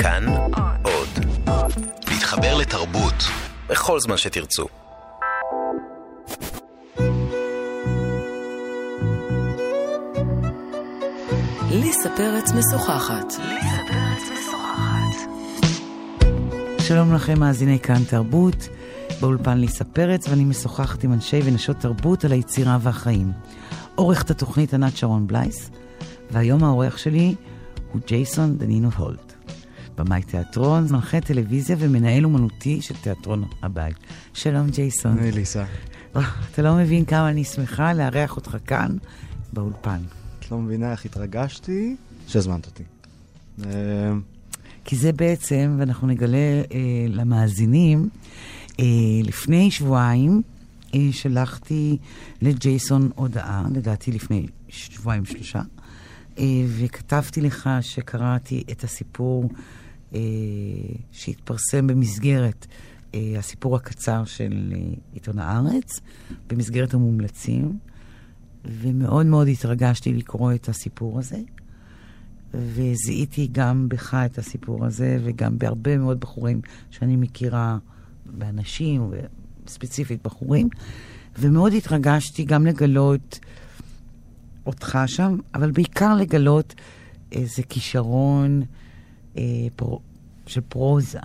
כאן עוד. להתחבר לתרבות בכל זמן שתרצו. ליסה פרץ משוחחת. שלום לכם מאזיני כאן תרבות, באולפן ליסה פרץ, ואני משוחחת עם אנשי ונשות תרבות על היצירה והחיים. עורכת התוכנית ענת שרון בלייס, והיום העורך שלי הוא ג'ייסון דנינו הולט, במאי תיאטרון, מנחה טלוויזיה ומנהל אומנותי של תיאטרון הבית. שלום ג'ייסון. היי ליסה. אתה לא מבין כמה אני שמחה לארח אותך כאן באולפן. את לא מבינה איך התרגשתי שהזמנת אותי. כי זה בעצם, ואנחנו נגלה למאזינים, לפני שבועיים שלחתי לג'ייסון הודעה, לדעתי לפני שבועיים שלושה, וכתבתי לך שקראתי את הסיפור שהתפרסם במסגרת הסיפור הקצר של עיתון הארץ, במסגרת המומלצים, ומאוד מאוד התרגשתי לקרוא את הסיפור הזה, וזיהיתי גם בך את הסיפור הזה, וגם בהרבה מאוד בחורים שאני מכירה, באנשים, ספציפית בחורים, ומאוד התרגשתי גם לגלות אותך שם, אבל בעיקר לגלות איזה כישרון של פרוזה,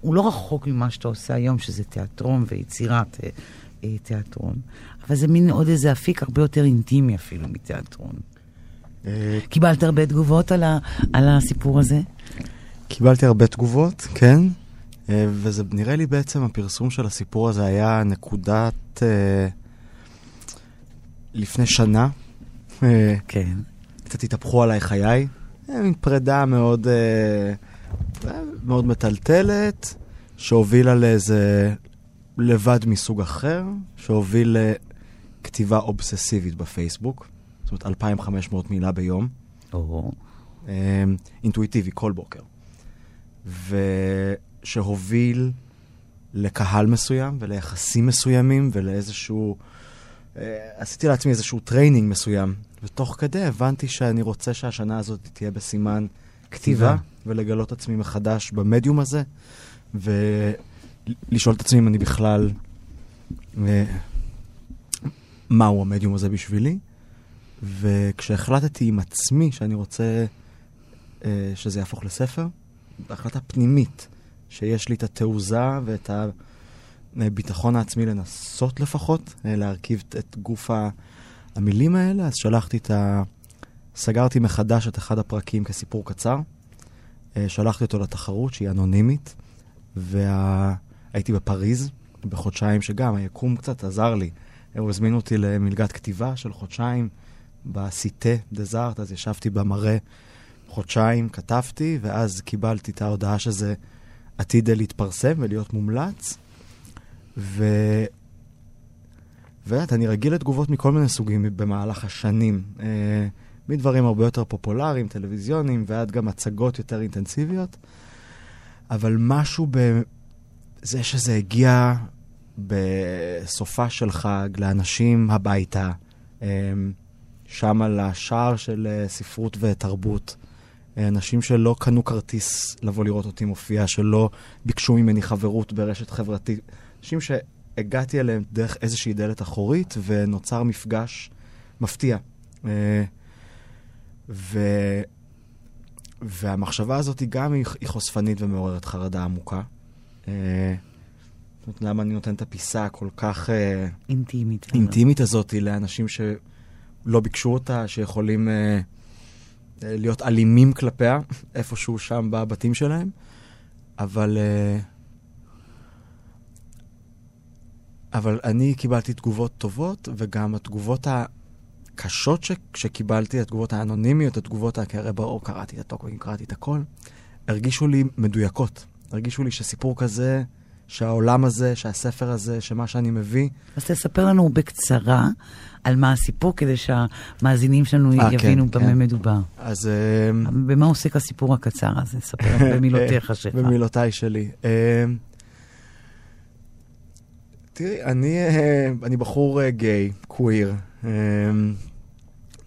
הוא לא רחוק ממה שאתה עושה היום, שזה תיאטרון ויצירת תיאטרון, אבל זה מין עוד איזה אפיק הרבה יותר אינטימי אפילו מתיאטרון. קיבלת הרבה תגובות על הסיפור הזה? קיבלתי הרבה תגובות, כן. וזה נראה לי בעצם הפרסום של הסיפור הזה היה נקודת לפני שנה. כן. קצת התהפכו עליי חיי. מין פרידה מאוד מאוד מטלטלת, שהובילה לאיזה לבד מסוג אחר, שהוביל לכתיבה אובססיבית בפייסבוק. זאת אומרת, 2,500 מילה ביום. אינטואיטיבי, כל בוקר. שהוביל לקהל מסוים וליחסים מסוימים ולאיזשהו... עשיתי לעצמי איזשהו טריינינג מסוים. ותוך כדי הבנתי שאני רוצה שהשנה הזאת תהיה בסימן כתיבה, ולגלות עצמי מחדש במדיום הזה, ולשאול את עצמי אם אני בכלל... מהו המדיום הזה בשבילי. וכשהחלטתי עם עצמי שאני רוצה שזה יהפוך לספר, בהחלטה פנימית, שיש לי את התעוזה ואת הביטחון העצמי לנסות לפחות, להרכיב את גוף המילים האלה, אז שלחתי סגרתי מחדש את אחד הפרקים כסיפור קצר, שלחתי אותו לתחרות שהיא אנונימית, והייתי בפריז בחודשיים, שגם היקום קצת עזר לי, הוא הזמין אותי למלגת כתיבה של חודשיים, בסיטה דזארט, אז ישבתי במראה חודשיים, כתבתי, ואז קיבלתי את ההודעה שזה עתיד להתפרסם ולהיות מומלץ. ואת, אני רגיל לתגובות מכל מיני סוגים במהלך השנים. מדברים הרבה יותר פופולריים, טלוויזיונים, ועד גם הצגות יותר אינטנסיביות. אבל משהו בזה שזה הגיע בסופה של חג לאנשים הביתה, שם על השער של ספרות ותרבות, אנשים שלא קנו כרטיס לבוא לראות אותי מופיע, שלא ביקשו ממני חברות ברשת חברתית, אנשים שהגעתי אליהם דרך איזושהי דלת אחורית, ונוצר מפגש מפתיע. והמחשבה הזאת גם היא חושפנית ומעוררת חרדה עמוקה. למה אני נותן את הפיסה כל כך אינטימית הזאת לאנשים שלא ביקשו אותה, שיכולים... להיות אלימים כלפיה, איפשהו שם בבתים שלהם, אבל אני קיבלתי תגובות טובות, וגם התגובות הקשות שקיבלתי, התגובות האנונימיות, התגובות הקרא באור, קראתי את הטוקוים, קראתי את הכל, הרגישו לי מדויקות, הרגישו לי שסיפור כזה, שהעולם הזה, שהספר הזה, שמה שאני מביא. אז תספר לנו בקצרה על מה הסיפור, כדי שהמאזינים שלנו יבינו במה מדובר. אז... במה עוסק הסיפור הקצר הזה? ספר במילותיך שלך. במילותיי שלי. תראי, אני בחור גיי, קוויר,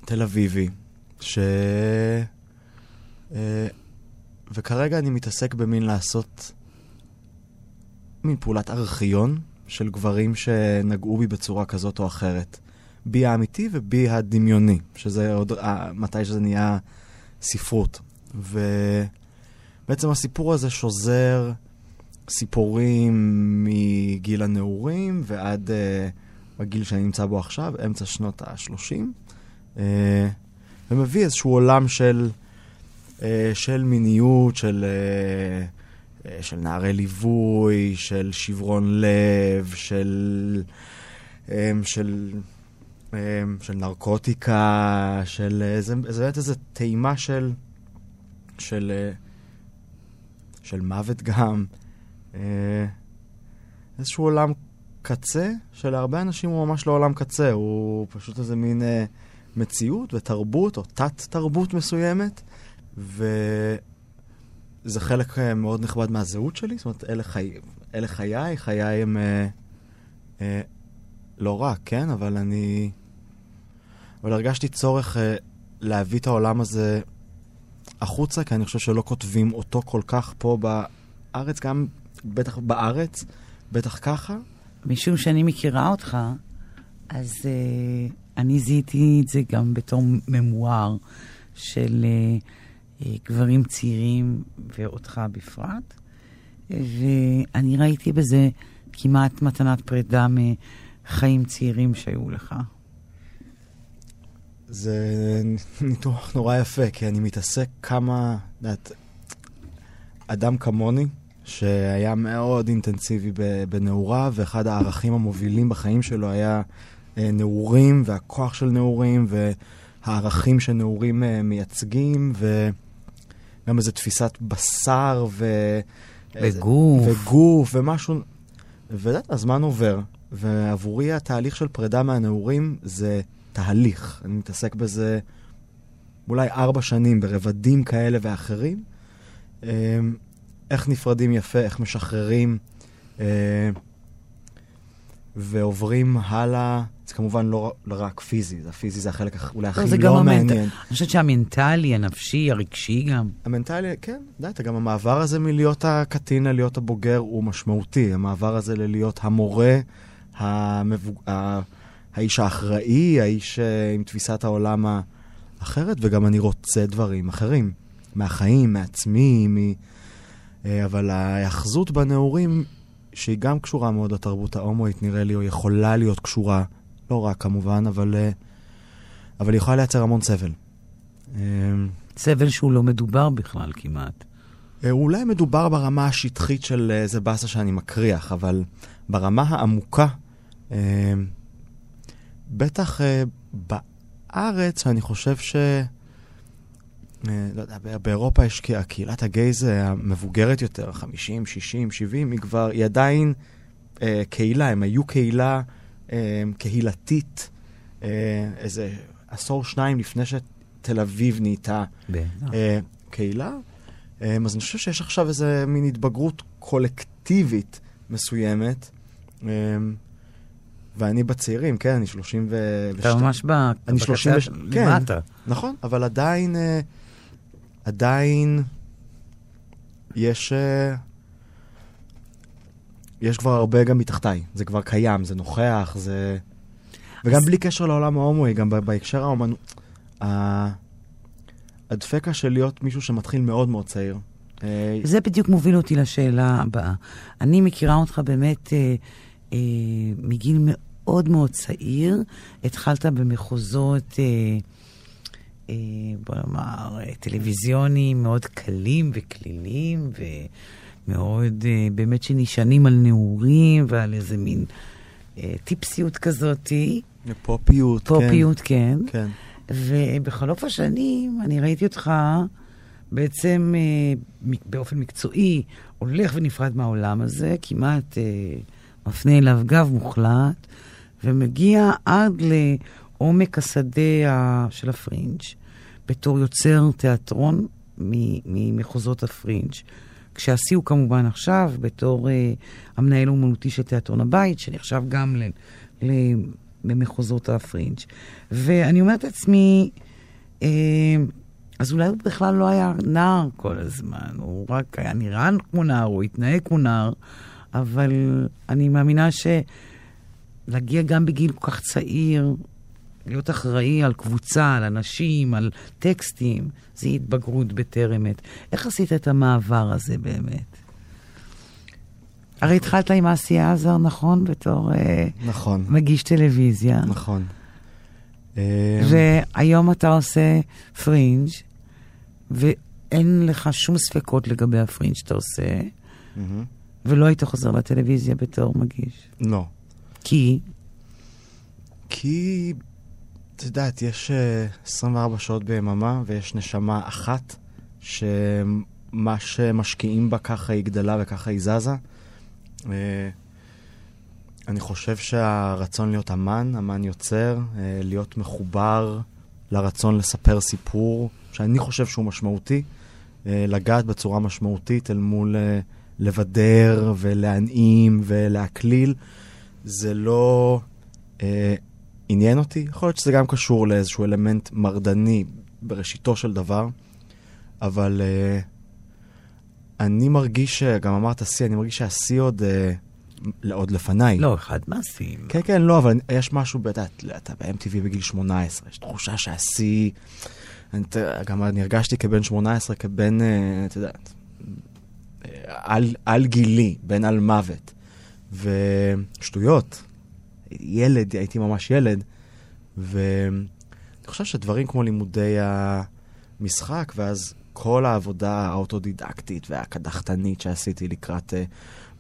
תל אביבי, וכרגע אני מתעסק במין לעשות מין פעולת ארכיון של גברים שנגעו בי בצורה כזאת או אחרת. בי האמיתי ובי הדמיוני, שזה עוד, מתי שזה נהיה ספרות. ובעצם הסיפור הזה שוזר סיפורים מגיל הנעורים ועד הגיל שאני נמצא בו עכשיו, אמצע שנות ה-30, ומביא איזשהו עולם של מיניות, של נערי ליווי, של שברון לב, של נרקוטיקה, של זה איזה טעימה של מוות גם. איזשהו עולם קצה, שלהרבה אנשים הוא ממש לא עולם קצה, הוא פשוט איזה מין מציאות ותרבות, או תת-תרבות מסוימת, וזה חלק מאוד נכבד מהזהות שלי, זאת אומרת, אלה חיי, חיי הם לא רק, כן? אבל אבל הרגשתי צורך להביא את העולם הזה החוצה, כי אני חושב שלא כותבים אותו כל כך פה בארץ, גם בטח בארץ, בטח ככה. משום שאני מכירה אותך, אז אני זיהיתי את זה גם בתור ממואר של גברים צעירים ואותך בפרט, ואני ראיתי בזה כמעט מתנת פרידה מחיים צעירים שהיו לך. זה ניתוח נורא יפה, כי אני מתעסק כמה אדם כמוני שהיה מאוד אינטנסיבי בנעורה, ואחד הערכים המובילים בחיים שלו היה נעורים, והכוח של נעורים, והערכים שנעורים מייצגים, וגם איזו תפיסת בשר, וגוף, ומשהו. והזמן עובר, ועבורי התהליך של פרידה מהנעורים זה תהליך. אני מתעסק בזה אולי 4 שנים, ברבדים כאלה ואחרים. איך נפרדים יפה, איך משחררים, ועוברים הלאה. זה כמובן לא רק פיזי, הפיזי זה החלק אולי הכי לא מעניין. אני חושבת שהמנטלי, הנפשי, הרגשי גם. המנטלי, כן, דעת, גם המעבר הזה מלהיות הקטין ללהיות הבוגר הוא משמעותי. המעבר הזה ללהיות המורה, האיש האחראי, האיש עם תפיסת העולם האחרת, וגם אני רוצה דברים אחרים, מהחיים, מעצמי, אבל ההאחזות בנעורים, שהיא גם קשורה מאוד לתרבות ההומואית, נראה לי, או יכולה להיות קשורה, לא רק כמובן, אבל היא יכולה לייצר המון סבל. סבל שהוא לא מדובר בכלל כמעט. אולי מדובר ברמה השטחית של איזה בסה שאני מקריח, אבל ברמה העמוקה, בטח בארץ, אני חושב לא יודע, באירופה יש קהילת הגייז המבוגרת יותר, 50, 60, 70, היא עדיין קהילה, הם היו קהילה קהילתית, איזה 10-2 לפני שתל אביב נהייתה קהילה. אז אני חושב שיש עכשיו איזה מין התבגרות קולקטיבית מסוימת, ואני בצעירים, כן, אני 32. אתה ממש בקצה למטה. נכון, אבל עדיין יש כבר הרבה גם מתחתיי. זה כבר קיים, זה נוכח, זה... וגם בלי קשר לעולם ההומואי, גם בהקשר האומנות. הדפקה של להיות מישהו שמתחיל מאוד מאוד צעיר. זה בדיוק מוביל אותי לשאלה הבאה. אני מכירה אותך באמת מגיל מאוד מאוד צעיר. התחלת במחוזות... בוא נאמר, טלוויזיונים מאוד קלים וכלילים ומאוד באמת שנשענים על נעורים ועל איזה מין טיפסיות כזאת, פופיות, כן. כן. ובחלוף השנים אני ראיתי אותך בעצם באופן מקצועי הולך ונפרד מהעולם הזה, כמעט מפנה אליו גב מוחלט, ומגיע עד עומק השדה של הפרינג' בתור יוצר תיאטרון ממחוזות הפרינג', כשהשיא הוא כמובן עכשיו בתור המנהל האומנותי של תיאטרון הבית, שנחשב גם במחוזות הפרינג'. ואני אומרת לעצמי, אז אולי הוא בכלל לא היה נער כל הזמן, הוא רק היה נראה כמו נער, הוא התנהג כמו נער, אבל אני מאמינה שלהגיע גם בגיל כל כך צעיר, להיות אחראי על קבוצה, על אנשים, על טקסטים, זה התבגרות בטרמת. איך עשית את המעבר הזה באמת? הרי התחלת עם העשייה עזר, נכון? בתור נכון. מגיש טלוויזיה. נכון. והיום אתה עושה פרינג' ואין לך שום ספקות לגבי הפרינג' שאתה עושה, ולא היית חוזר לטלוויזיה בתור מגיש. לא. כי? כי, אתה יודעת, יש 24 שעות ביממה ויש נשמה אחת שמה שמשקיעים בה ככה היא גדלה וככה היא זזה. אני חושב שהרצון להיות אמן, אמן יוצר, להיות מחובר לרצון לספר סיפור, שאני חושב שהוא משמעותי, לגעת בצורה משמעותית אל מול לבדר ולהנעים ולהקליל, זה לא עניין אותי. יכול להיות שזה גם קשור לאיזשהו אלמנט מרדני בראשיתו של דבר, אבל אני מרגיש שגם אמרת השיא, אני מרגיש שהשיא עוד לפניי. לא, אחד מעשים. כן, כן, לא, אבל יש משהו, אתה ב-MTV בגיל 18, יש תחושה שהשיא, גם אני הרגשתי כבן 18, כבן, אתה יודעת, על גילי, בן על מוות, ושטויות. ילד, הייתי ממש ילד, ואני חושב שדברים כמו לימודי המשחק, ואז כל העבודה האוטודידקטית והקדחתנית שעשיתי לקראת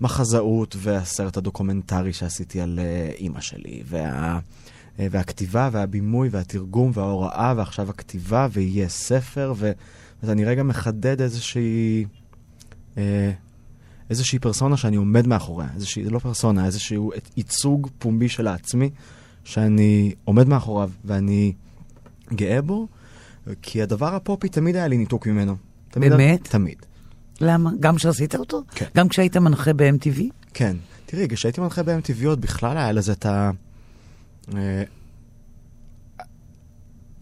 מחזאות, והסרט הדוקומנטרי שעשיתי על אימא שלי, והכתיבה והבימוי והתרגום וההוראה, ועכשיו הכתיבה, ויהיה ספר, ואני רגע מחדד איזושהי פרסונה שאני עומד מאחוריה, איזושהי, זה לא פרסונה, איזשהו ייצוג פומבי של העצמי, שאני עומד מאחוריו ואני גאה בו, כי הדבר הפופי תמיד היה לי ניתוק ממנו. באמת? תמיד. למה? גם כשעשית אותו? כן. גם כשהיית מנחה ב-MTV? כן. תראי, כשהייתי מנחה ב-MTV עוד בכלל היה לזה את ה...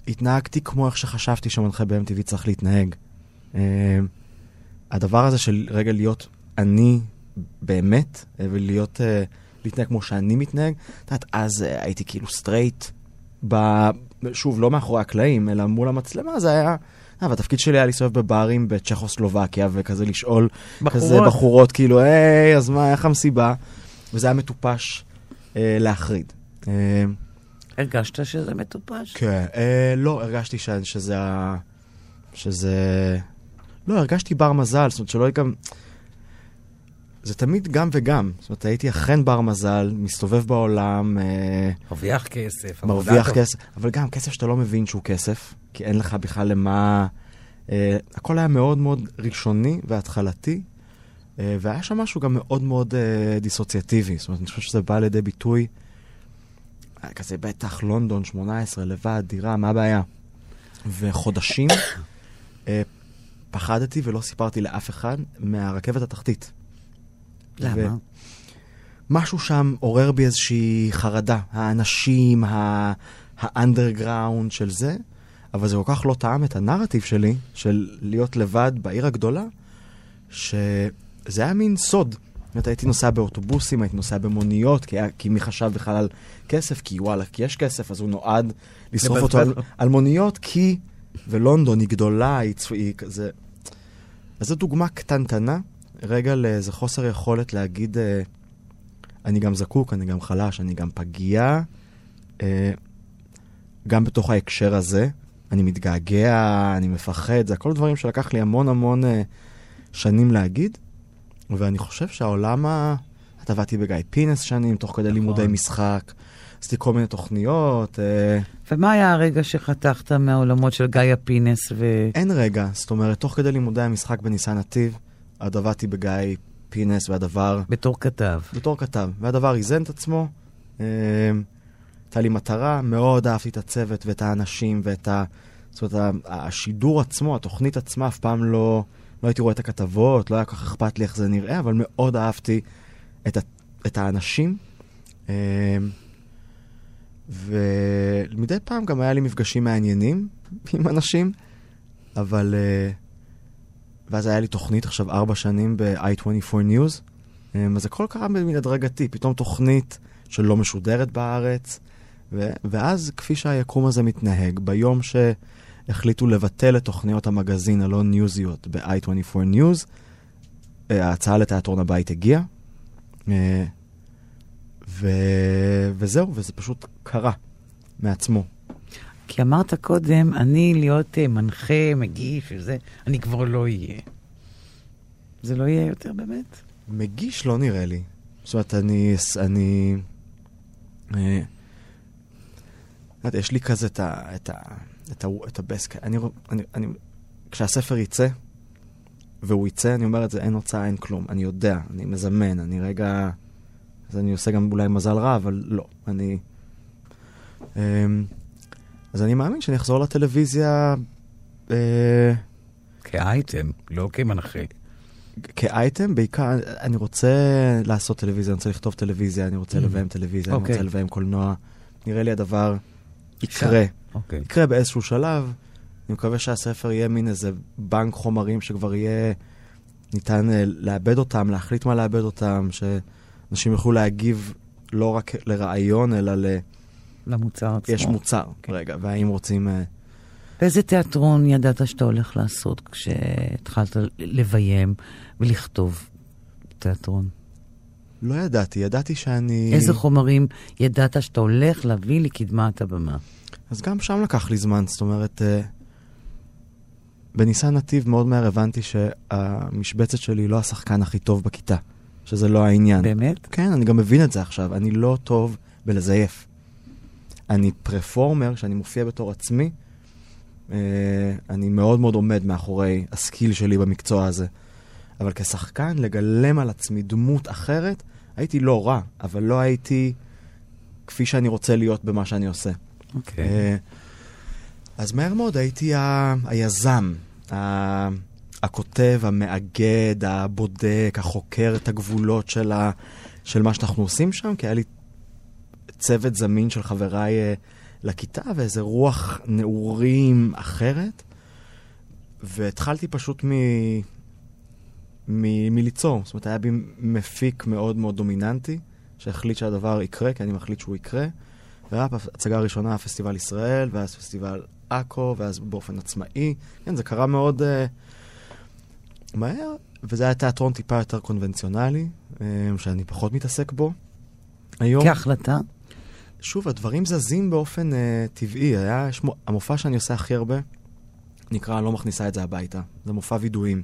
התנהגתי כמו איך שחשבתי שמנחה ב-MTV צריך להתנהג. הדבר הזה של רגע להיות אני באמת, ולהיות, להתנהג כמו שאני מתנהג, אז הייתי כאילו סטרייט, שוב, לא מאחורי הקלעים, אלא מול המצלמה, זה היה, והתפקיד שלי היה לסובב בברים בצ'כוסלובקיה, וכזה לשאול, כזה בחורות, כאילו, היי, אז מה, איך המסיבה? וזה היה מטופש להחריד. הרגשת שזה מטופש? כן, לא, הרגשתי שזה... לא, הרגשתי בר מזל, זאת אומרת, שלא היה גם... זה תמיד גם וגם. זאת אומרת, הייתי אכן בר מזל, מסתובב בעולם. מרוויח כסף. מרוויח כסף, אבל גם כסף שאתה לא מבין שהוא כסף, כי אין לך בכלל למה... הכל היה מאוד מאוד ראשוני והתחלתי, והיה שם משהו גם מאוד מאוד דיסוציאטיבי. זאת אומרת, אני חושב שזה בא לידי ביטוי, כזה בטח, לונדון, 18, לבד, דירה, מה הבעיה? וחודשים פחדתי ולא סיפרתי לאף אחד מהרכבת התחתית. למה? משהו שם עורר בי איזושהי חרדה. האנשים, האנדרגראונד של זה, אבל זה כל כך לא טעם את הנרטיב שלי, של להיות לבד בעיר הגדולה, שזה היה מין סוד. זאת אומרת, הייתי נוסע באוטובוסים, הייתי נוסע במוניות, כי מי חשב בכלל על כסף, כי וואלה, כי יש כסף, אז הוא נועד לשרוף אותו על מוניות, כי ולונדון היא גדולה, היא כזה. אז זו דוגמה קטנטנה, רגע לאיזה חוסר יכולת להגיד, אני גם זקוק, אני גם חלש, אני גם פגיע, גם בתוך ההקשר הזה, אני מתגעגע, אני מפחד, זה כל דברים שלקח לי המון המון שנים להגיד, ואני חושב שהעולם, עבדתי בגיא פינס שנים, תוך כדי לימודי משחק, עשיתי כל מיני תוכניות. ומה היה הרגע שחתכת מהעולמות של גיא פינס? אין רגע, זאת אומרת, תוך כדי לימודי המשחק בניסן נתיב, עבדתי בגיא פינס, והדבר... בתור כתב. בתור כתב. והדבר איזן את עצמו. הייתה לי מטרה, מאוד אהבתי את הצוות ואת האנשים ואת ה... זאת אומרת, השידור עצמו, התוכנית עצמה, אף פעם לא הייתי רואה את הכתבות, לא היה כך אכפת לי איך זה נראה, אבל מאוד אהבתי את האנשים. ומדי פעם גם היה לי מפגשים מעניינים עם אנשים. אבל... ואז היה לי תוכנית עכשיו 4 שנים ב-I24 News, אז הכל קרה במין הדרגתי, פתאום תוכנית שלא משודרת בארץ, ואז כפי שהיקום הזה מתנהג, ביום שהחליטו לבטל את תוכניות המגזין הלא ניוזיות ב-I24 News, ההצעה לתיאטרון הבית הגיעה, וזהו, וזה פשוט קרה מעצמו. כי אמרת קודם, אני להיות מנחה, מגיש וזה, אני כבר לא יהיה. זה לא יהיה יותר באמת? מגיש לא נראה לי. זאת אומרת, אני... יש לי כזה את הבסק. כשהספר יצא, והוא יצא, אני אומר את זה, אין הוצאה, אין כלום. אני יודע, אני מזמן, אני רגע... אז אני עושה גם אולי מזל רע, אבל לא. אני... אז אני מאמין שאני אחזור לטלוויזיה... כאייטם, לא כמנחה. כאייטם, בעיקר, אני רוצה לעשות טלוויזיה, אני רוצה לכתוב טלוויזיה, אני רוצה לביים טלוויזיה, אני רוצה לביים קולנוע. נראה לי הדבר יקרה. יקרה באיזשהו שלב. אני מקווה שהספר יהיה מין איזה בנק חומרים שכבר יהיה ניתן לאבד אותם, להחליט מה לאבד אותם, שאנשים יוכלו להגיב לא רק לרעיון, אלא ל... למוצר עצמו. יש מוצר, רגע, והאם רוצים... באיזה תיאטרון ידעת שאתה הולך לעשות כשהתחלת לביים ולכתוב תיאטרון? לא ידעתי, ידעתי שאני... איזה חומרים ידעת שאתה הולך להביא לקדמת הבמה? אז גם שם לקח לי זמן, זאת אומרת, בניסן נתיב מאוד מהר הבנתי שהמשבצת שלי לא השחקן הכי טוב בכיתה, שזה לא העניין. באמת? כן, אני גם מבין את זה עכשיו, אני לא טוב בלזייף. אני פרפורמר, שאני מופיע בתור עצמי, אני מאוד מאוד עומד מאחורי הסקיל שלי במקצוע הזה. אבל כשחקן, לגלם על עצמי דמות אחרת, הייתי לא רע, אבל לא הייתי כפי שאני רוצה להיות במה שאני עושה. אוקיי. אז מהר מאוד הייתי היזם, הכותב, המאגד, הבודק, החוקר את הגבולות של מה שאנחנו עושים שם, כי היה לי צוות זמין של חבריי לכיתה, ואיזה רוח נעורים אחרת, והתחלתי פשוט מליצור. זאת אומרת, היה בי מפיק מאוד מאוד דומיננטי, שהחליט שהדבר יקרה, כי אני מחליט שהוא יקרה, והיה הצגה הראשונה, פסטיבל ישראל, ואז פסטיבל אקו, ואז באופן עצמאי. כן, זה קרה מאוד מהר, וזה היה תיאטרון טיפה יותר קונבנציונלי, שאני פחות מתעסק בו. כהחלטה? שוב, הדברים זזים באופן טבעי. המופע שאני עושה הכי הרבה נקרא "לא מכניסה את זה הביתה". זה מופע וידועים.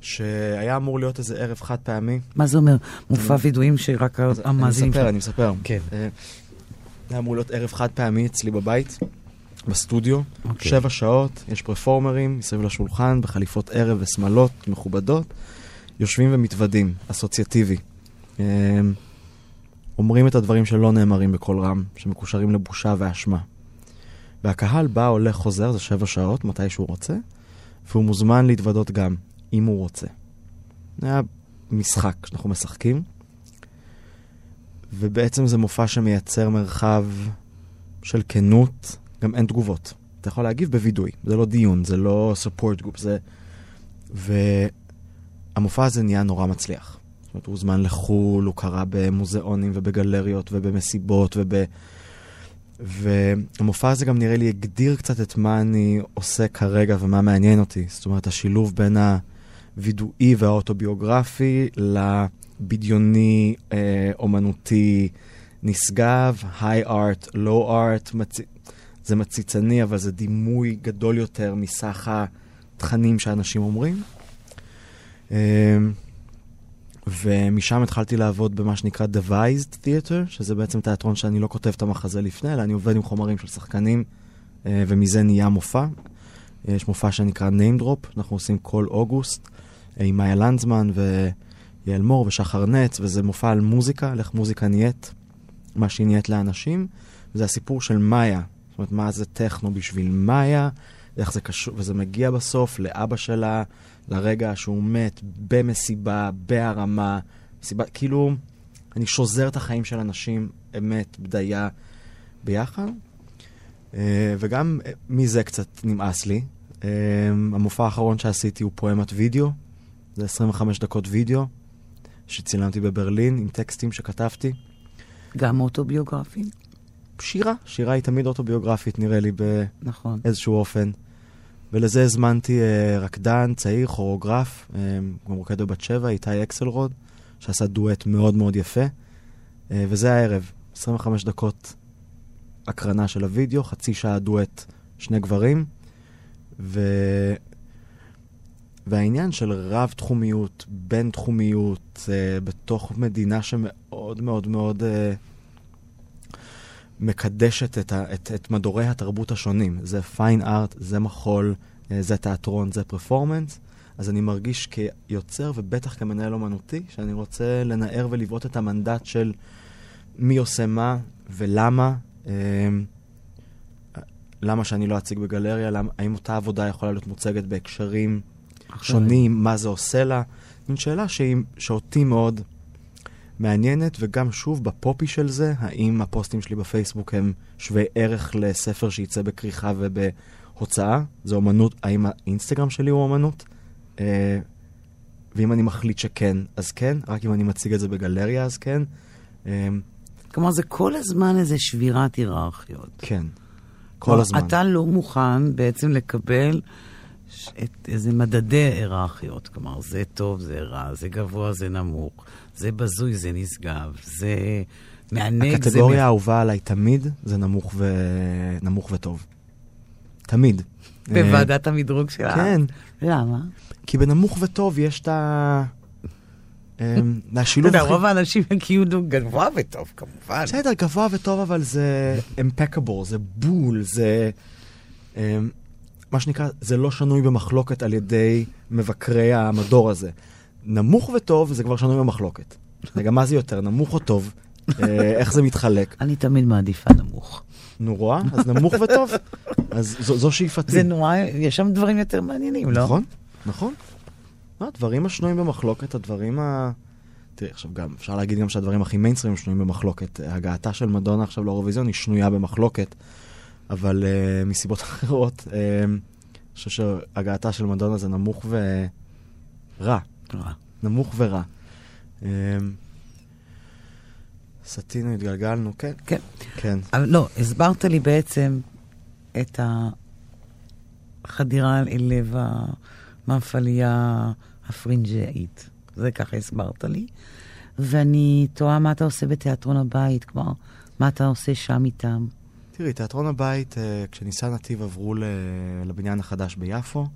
שהיה אמור להיות איזה ערב חד פעמי. מה זה אומר? מופע וידועים שרק המאזינים... אני מספר. כן. היה אמור להיות ערב חד פעמי אצלי בבית, בסטודיו. 7 שעות, יש פרפורמרים, מסביב לשולחן, בחליפות ערב ושמלות מכובדות. יושבים ומתוודים, אסוציאטיבי. אומרים את הדברים שלא נאמרים בכל רם, שמקושרים לבושה ואשמה. והקהל בא, הולך, חוזר, זה 7 שעות, מתי שהוא רוצה, והוא מוזמן להתוודות גם, אם הוא רוצה. זה היה משחק שאנחנו משחקים, ובעצם זה מופע שמייצר מרחב של כנות, גם אין תגובות. אתה יכול להגיב בוידוי, זה לא דיון, זה לא support group, זה... והמופע הזה נהיה נורא מצליח. הוא הוזמן לחול, הוא קרא במוזיאונים ובגלריות ובמסיבות והמופע הזה גם נראה לי הגדיר קצת את מה אני עושה כרגע ומה מעניין אותי. זאת אומרת, השילוב בין הוידואי והאוטוביוגרפי לבדיוני, אומנותי, נשגב, high art, low art, זה מציצני, אבל זה דימוי גדול יותר מסך התכנים שאנשים אומרים. ומשם התחלתי לעבוד במה שנקרא Devised Theater, שזה בעצם תיאטרון שאני לא כותב את המחזה לפני, אלא אני עובד עם חומרים של שחקנים, ומזה נהיה מופע. יש מופע שנקרא Name Drop, אנחנו עושים כל אוגוסט, עם מיה לנזמן ויעל מור ושחר נץ, וזה מופע על מוזיקה, על איך מוזיקה נהיית, מה שהיא נהיית לאנשים, וזה הסיפור של מאיה, זאת אומרת, מה זה טכנו בשביל מאיה, איך זה קשור, וזה מגיע בסוף לאבא שלה, לרגע שהוא מת במסיבה, בהרמה, מסיבה, כאילו, אני שוזר את החיים של אנשים, אמת, בדיה, ביחד. וגם מזה קצת נמאס לי. המופע האחרון שעשיתי הוא פואמת וידאו, זה 25 דקות וידאו, שצילמתי בברלין עם טקסטים שכתבתי. גם אוטוביוגרפיים? שירה. שירה היא תמיד אוטוביוגרפית, נראה לי, באיזשהו אופן. ולזה הזמנתי רקדן, צעיר, כוריאוגרף, גם רוקדו בת 7, איתי אקסלרוד, שעשה דואט מאוד מאוד יפה. וזה הערב, 25 דקות הקרנה של הוידאו, חצי שעה דואט, שני גברים. והעניין של רב תחומיות, בין תחומיות, בתוך מדינה שמאוד מאוד מאוד מקדשת את מדורי התרבות השונים. זה פיין ארט, זה מחול, זה תיאטרון, זה פרפורמנס. אז אני מרגיש כיוצר ובטח כמנהל אומנותי, שאני רוצה לנער ולבעות את המנדט של מי עושה מה ולמה. למה שאני לא אציג בגלריה, האם אותה עבודה יכולה להיות מוצגת בהקשרים שונים, מה זה עושה לה. זו שאלה שאותי מאוד מעניינת, וגם שוב בפופי של זה, האם הפוסטים שלי בפייסבוק הם שווי ערך לספר שייצא בקריחה ובהוצאה, זה אומנות, האם האינסטגרם שלי הוא אומנות, ואם אני מחליט שכן, אז כן, רק אם אני מציג את זה בגלריה, אז כן. כלומר, זה כל הזמן איזה שבירת היררכיות. כן. אתה לא מוכן בעצם לקבל איזה מדדי היררכיות, כלומר זה טוב, זה רע, זה גבוה, זה נמוך, זה בזוי, זה נשגב, זה מענג. הקטגוריה האהובה עליי תמיד זה נמוך וטוב, תמיד. בוועדת המדרוג שלה? כן. למה? כי בנמוך וטוב יש את השילוב. רוב האנשים הגיעו גבוה וטוב, כמובן. בסדר, גבוה וטוב, אבל זה impeccable, זה בול, זה מה שנקרא, זה לא שנוי במחלוקת על ידי מבקרי המדור הזה. נמוך וטוב זה כבר שנוי במחלוקת. גם מה זה יותר, נמוך או טוב, איך זה מתחלק? אני תמיד מעדיפה נמוך. נורא, אז נמוך וטוב, אז זו שאיפתי. זה נורא, יש שם דברים יותר מעניינים, לא? נכון, נכון. הדברים השנויים במחלוקת, הדברים תראי, עכשיו גם, אפשר להגיד גם שהדברים הכי מיינסטרים שנויים במחלוקת. הגעתה של מדונה עכשיו לאירוויזיון היא שנויה במחלוקת, אבל מסיבות אחרות, אני חושב שהגעתה של מדונה זה נמוך ורע. נמוך ורע. סתינו, התגלגלנו, כן? כן. אבל לא, הסברת לי בעצם את החדירה אל לב המפליה הפרינג'אית. זה ככה הסברת לי. ואני תוהה מה אתה עושה בתיאטרון הבית, כלומר, מה אתה עושה שם איתם. תראי, תיאטרון הבית, כשניסה נתיב עברו לבניין החדש ביפו,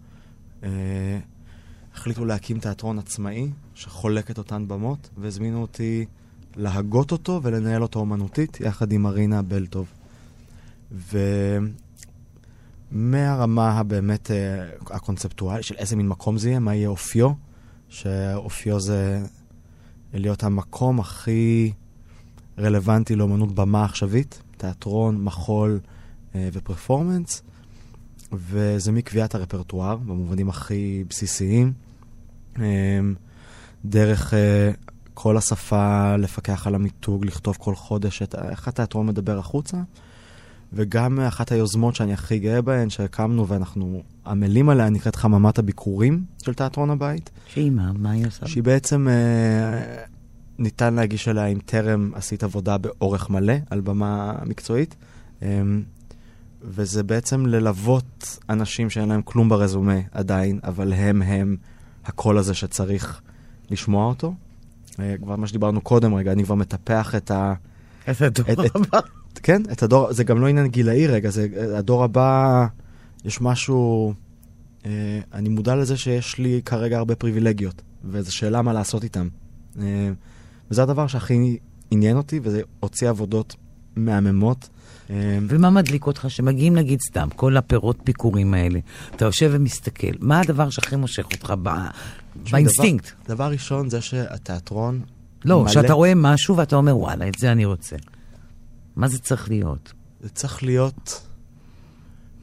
החליטו להקים תיאטרון עצמאי, שחולק את אותן במות, והזמינו אותי להגות אותו ולנהל אותו אומנותית, יחד עם ארינה בלטוב. מהרמה הבאמת הקונספטואלית של איזה מין מקום זה יהיה, מה יהיה אופיו, שאופיו זה להיות המקום הכי רלוונטי לאומנות במה עכשווית, תיאטרון, מחול ופרפורמנס, וזה מקביעת הרפרטואר במובנים הכי בסיסיים, דרך כל השפה, לפקח על המיתוג, לכתוב כל חודש איך התיאטרון מדבר החוצה, וגם אחת היוזמות שאני הכי גאה בהן, שהקמנו ואנחנו עמלים עליה, נקראת חממת הביקורים של תיאטרון הבית. שהיא מה היא עושה? שהיא בעצם ניתן להגיש אליה עם תרם עשית עבודה באורך מלא, על במה מקצועית, וזה בעצם ללוות אנשים שאין להם כלום ברזומה עדיין, אבל הם הקול הזה שצריך לשמוע אותו. כבר מה שדיברנו קודם רגע, אני כבר מטפח את הדור הבא. כן, את הדור, זה גם לא עניין גילאי רגע, זה הדור הבא, יש משהו, אני מודע לזה שיש לי כרגע הרבה פריבילגיות, וזו שאלה מה לעשות איתם. וזה הדבר שהכי עניין אותי, וזה הוציא עבודות מהממות. ומה מדליק אותך שמגיעים, נגיד סתם, כל הפירות ביקורים האלה, אתה יושב ומסתכל, מה הדבר שהכי מושך אותך באינסטינקט? דבר ראשון זה שהתיאטרון לא, שאתה רואה משהו ואתה אומר וואלה, את זה אני רוצה. מה זה צריך להיות? זה צריך להיות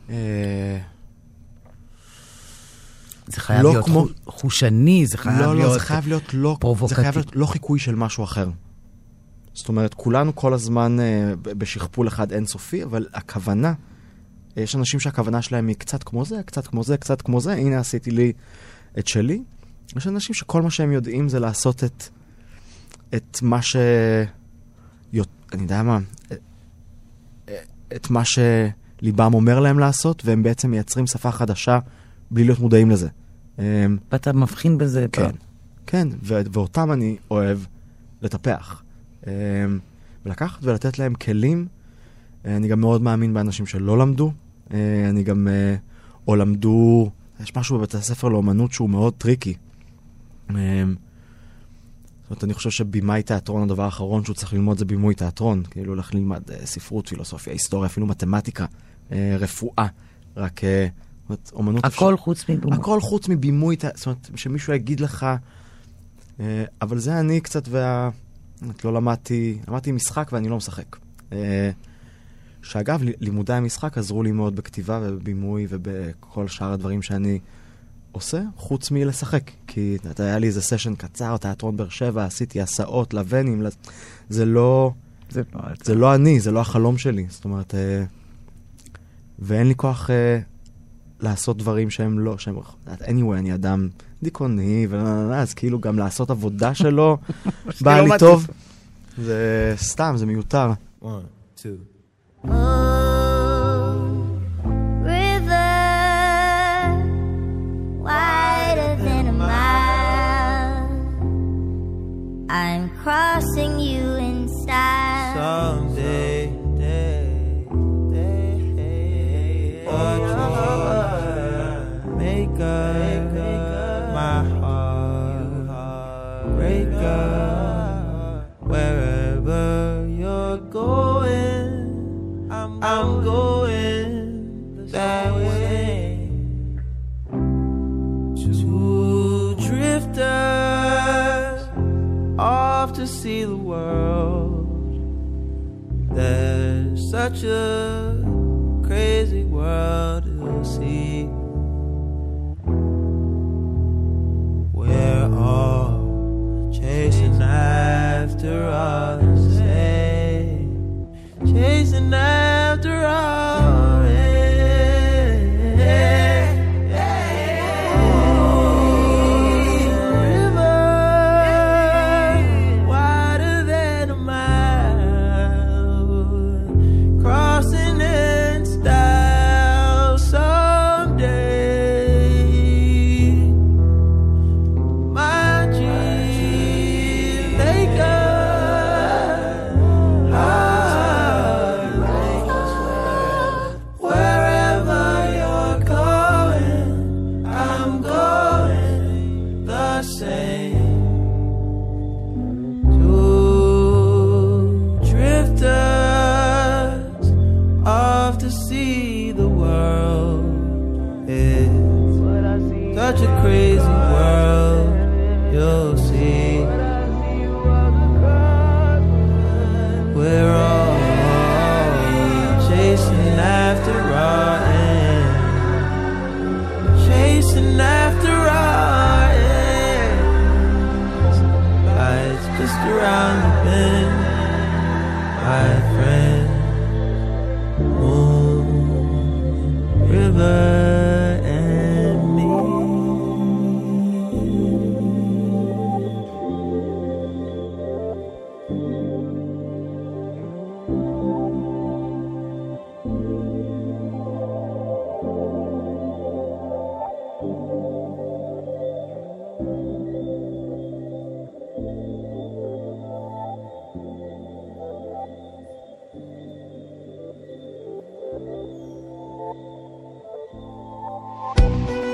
זה חייב לא להיות כמו חושני, זה חייב לא, להיות זה חייב להיות לא פרובוקטיבי. זה חייב להיות לא חיקוי של משהו אחר. זאת אומרת, כולנו כל הזמן בשכפול אחד אינסופי, אבל הכוונה יש אנשים שהכוונה שלהם היא קצת כמו זה, קצת כמו זה, קצת כמו זה, הנה עשיתי לי את שלי. יש אנשים שכל מה שהם יודעים זה לעשות את מה ש... אני יודע מה, את מה שליבם אומר להם לעשות, והם בעצם מייצרים שפה חדשה בלי להיות מודעים לזה. ואתה מבחין בזה פעם. כן, ואותם אני אוהב לטפח. ולקחת ולתת להם כלים. אני גם מאוד מאמין באנשים שלא למדו. אני גם... או למדו... יש משהו בבית הספר לאומנות שהוא מאוד טריקי. זאת אומרת, אני חושב שבימוי תיאטרון, הדבר האחרון שהוא צריך ללמוד זה בימוי תיאטרון. כאילו לך ללמד ספרות, פילוסופיה, היסטוריה, אפילו מתמטיקה, רפואה. רק... זאת אומנות... הכל חוץ מבימוי. הכל חוץ מבימוי, זאת אומרת, שמישהו יגיד לך, אבל זה אני קצת, לא למדתי משחק ואני לא משחק. שאגב, לימודי המשחק עזרו לי מאוד בכתיבה ובבימוי ובכל שאר הדברים שאני עושה, חוץ מלשחק. כי היה לי איזה סשן קצר, תיאטרון בר שבע, עשיתי הסעות, לבנים, זה לא אני, זה לא החלום שלי. זאת אומרת, ואין לי כוח... לעשות דברים שהם לא, שהם... anyway, אני אדם דיכוני, אז כאילו גם לעשות עבודה שלו בא לי טוב. זה סתם, זה מיותר. 1, 2 Oh, river, wider than a mile, I'm crossing you in style. Someday, my heart, break up, wherever you're going, I'm going that way. Two drifters off to see the world. There's such a crazy world to see. We're all chasing after our aim, chasing after our aim. Oh, river, wider than a mile, crossing in style someday.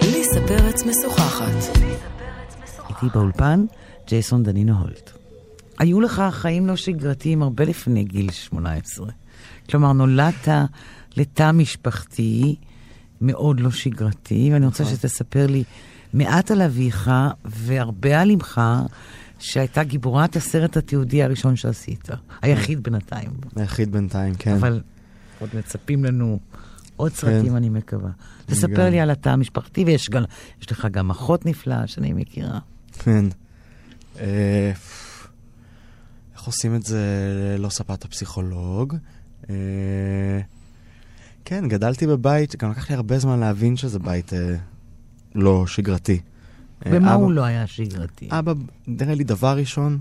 ליסה פרץ משוחחת. איתי באולפן, ג'ייסון דנינו הולט. היו לך חיים לא שגרתיים הרבה לפני גיל 18. כלומר, נולדת לתא משפחתי מאוד לא שגרתי, ואני רוצה שתספר לי מעט על אביך והרבה על אמך, שהייתה גיבורת הסרט התיעודי הראשון שעשית. היחיד בינתיים. היחיד בינתיים, כן. אבל עוד מצפים לנו... עוד סרטים, אני מקווה. תספר לי על התא המשפחתי, ויש לך גם אחות נפלאה שאני מכירה. כן. איך עושים את זה? לא ספרת הפסיכולוג. כן, גדלתי בבית, גם לקח לי הרבה זמן להבין שזה בית לא שגרתי. במה הוא לא היה שגרתי? אבא, נראה לי דבר ראשון,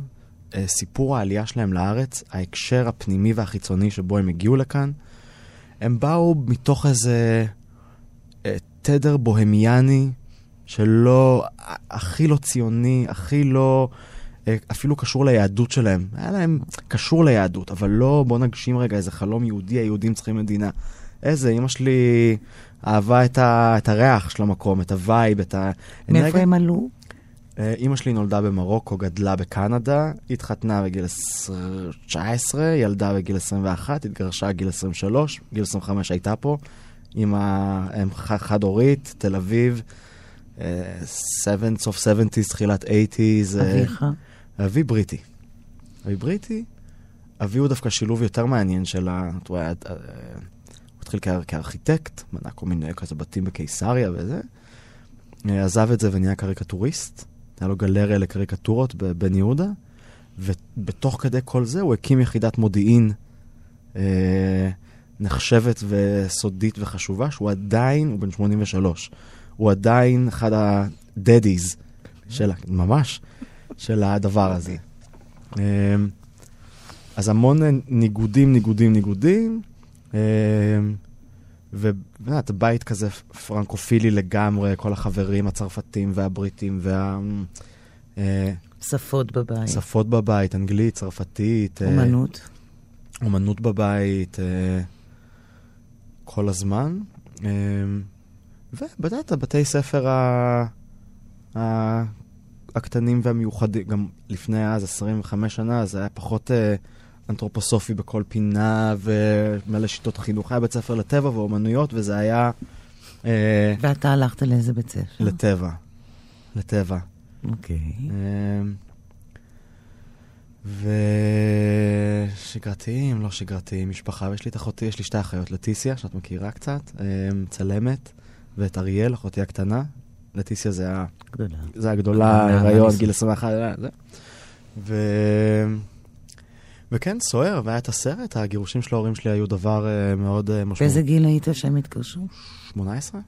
סיפור העלייה שלהם לארץ, ההקשר הפנימי והחיצוני שבו הם הגיעו לכאן, הם באו מתוך איזה תדר בוהמיאני, שלא, הכי לא ציוני, הכי לא, אפילו קשור ליהדות שלהם. היה להם קשור ליהדות, אבל לא, בוא נגשים רגע איזה חלום יהודי, היהודים צריכים מדינה. איזה, אמא שלי אהבה את הריח של המקום, את הווייב, את ה... מאיפה הם עלו? אמא שלי נולדה במרוקו, גדלה בקנדה, התחתנה בגיל 19, ילדה בגיל 21, התגרשה בגיל 23, בגיל 25 הייתה פה, אמא חד הורית, תל אביב, סוף 70's, תחילת 80's. אביך? אבי בריטי. אבי בריטי, אבי הוא דווקא שילוב יותר מעניין של ה... הוא התחיל כארכיטקט, מנה כל מיני כזה בתים בקיסריה וזה, עזב את זה ונהיה קריקטוריסט, היה לו גלריה לקריקטורות בבן יהודה, ובתוך כדי כל זה הוא הקים יחידת מודיעין נחשבת וסודית וחשובה, שהוא עדיין, הוא בן 83, הוא עדיין אחד הדדיז של, ממש, של הדבר הזה. אז המון ניגודים, ואת הבית כזה פרנקופילי לגמרי, כל החברים הצרפתים והבריטים שפות בבית. שפות בבית, אנגלית, צרפתית. אומנות. אומנות בבית, כל הזמן. ובדעת הבתי ספר הקטנים והמיוחדים, גם לפני אז, 25 שנה, זה היה פחות... אנתרופוסופי בכל פינה, ומלא שיטות חינוך, היה בית ספר לטבע ואומנויות, וזה היה... ואתה הלכת לאיזה בית ספר? לטבע. אוקיי. ושגרתיים, לא שגרתיים, משפחה, ויש לי את אחותי, יש לי שתי אחיות, לטיסיה, שאת מכירה קצת, צלמת, ואת אריאל, אחותי הקטנה, לטיסיה זה היה... גדולה. זה הגדולה, הרעיון, גיל 21, זה. וכן, סוער, והיה את הסרט, הגירושים של ההורים שלי היו דבר מאוד משמעות. באיזה גיל היית שהם התגרשו? 18.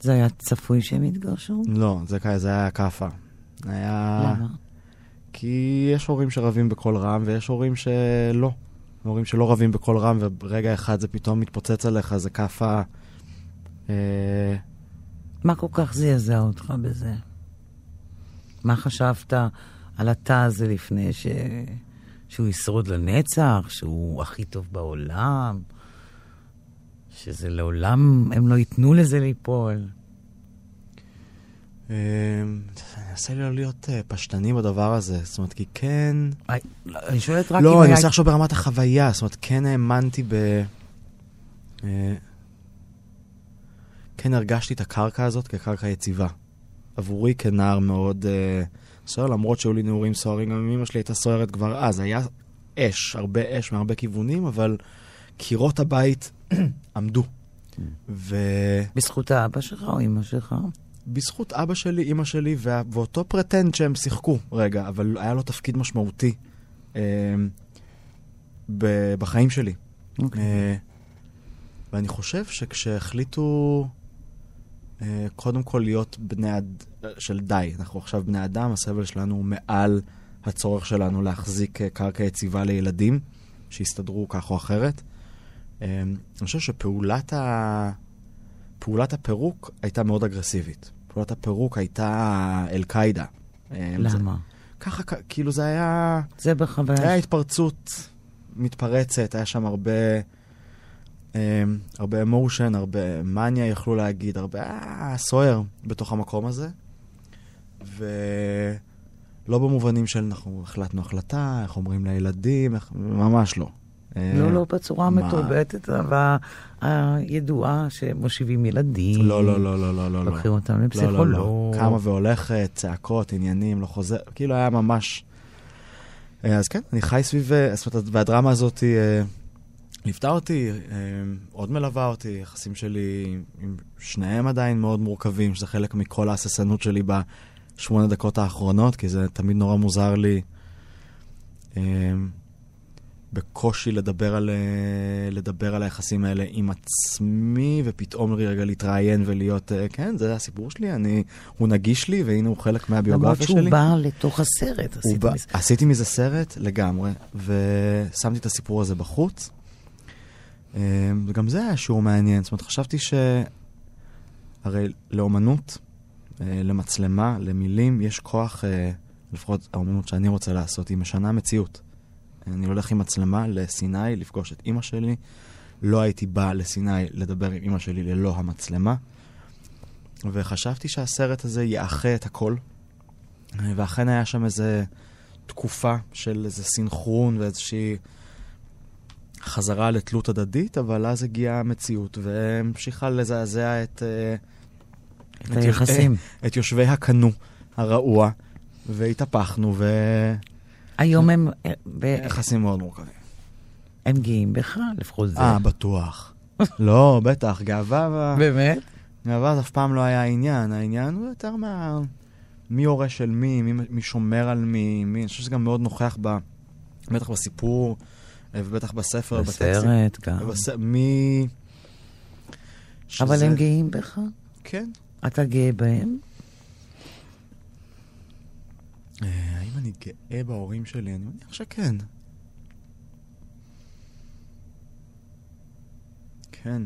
זה היה צפוי שהם התגרשו? לא, זה היה כפה. למה? כי יש הורים שרבים בכל רם, ויש הורים שלא. הורים שלא רבים בכל רם, ורגע אחד זה פתאום מתפוצץ עליך, זה כפה. מה כל כך זה יזע אותך בזה? מה חשבת... על התא הזה לפני שהוא ישרוד לנצח, שהוא הכי טוב בעולם, שזה לעולם, הם לא ייתנו לזה ליפול. אני אעשה לי לא להיות פשטני בדבר הזה, זאת אומרת, כי כן... אני שואלת רק אם... לא, אני עושה עכשיו ברמת החוויה, זאת אומרת, כן האמנתי ב... כן הרגשתי את הקרקע הזאת כקרקע יציבה. עבורי כנער מאוד... סוער, למרות שהיו לי נעורים סוערים, גם אמא שלי הייתה סוערת כבר אז, היה אש, הרבה אש מהרבה כיוונים, אבל קירות הבית עמדו. בזכות האבא שלך או אמא שלך? בזכות אבא שלי, אמא שלי, ואותו פרטנט שהם שיחקו רגע, אבל היה לו תפקיד משמעותי בחיים שלי. ואני חושב שכשהחליטו... קודם כל להיות בני של די, אנחנו עכשיו בני אדם, הסבל שלנו הוא מעל הצורך שלנו להחזיק קרקע יציבה לילדים שיסתדרו כך או אחרת. אני חושב שפעולת הפירוק הייתה מאוד אגרסיבית. פעולת הפירוק הייתה אל-קאידה. למה? ככה, כאילו זה היה... זה בחוויה. היה התפרצות מתפרצת, היה שם הרבה... הרבה אמושן, הרבה מניה יכלו להגיד, הרבה סוער בתוך המקום הזה, ולא במובנים של אנחנו החלטנו החלטה, איך אומרים לילדים, ממש לא. לא, בצורה המתורבתת, אבל הידועה שמושיבים ילדים. לא. לוקחים אותם לפסיכולוג. כמה והולכת, צעקות, עניינים, לא חוזר, כאילו היה ממש... אז כן, אני חי סביב, והדרמה הזאת היא... נפתה אותי, עוד מלווה אותי, יחסים שלי עם שניהם עדיין מאוד מורכבים, שזה חלק מכל ההססנות שלי בשמונה דקות האחרונות, כי זה תמיד נורא מוזר לי בקושי לדבר על היחסים האלה עם עצמי, ופתאום רגע להתראיין ולהיות, כן, זה הסיפור שלי, הוא נגיש לי, והנה הוא חלק מהביוגרפיה שלי. למרות שהוא בא לתוך הסרט. עשיתי מזה סרט לגמרי, ושמתי את הסיפור הזה בחוץ. וגם זה היה שיעור מעניין. זאת אומרת, חשבתי הרי לאומנות, למצלמה, למילים, יש כוח, לפחות האומנות שאני רוצה לעשות, היא משנה מציאות. אני הולך עם מצלמה לסיני, לפגוש את אמא שלי. לא הייתי בא לסיני לדבר עם אמא שלי ללא המצלמה. וחשבתי שהסרט הזה יאחה את הכל. ואכן היה שם איזו תקופה של איזה סינכרון ואיזושהי חזרה לתלות הדדית, אבל אז הגיעה המציאות והמשיכה לזעזע את היחסים. את יושבי הקנו הרעוע, והתהפכנו היום הם יחסים מאוד מורכבים. הם גאים בך, לפחות זה. בטוח. לא, בטח, גאווה. באמת? גאווה אף פעם לא היה העניין. העניין הוא יותר מי הורה של מי, מי שומר על מי. אני חושב שזה גם מאוד נוכח בטח בסיפור, ובטח בספר. בסרט גם. אבל הם גאים בך? כן. אתה גאה בהם? האם אני גאה בהורים שלי? אני מניח שכן. כן.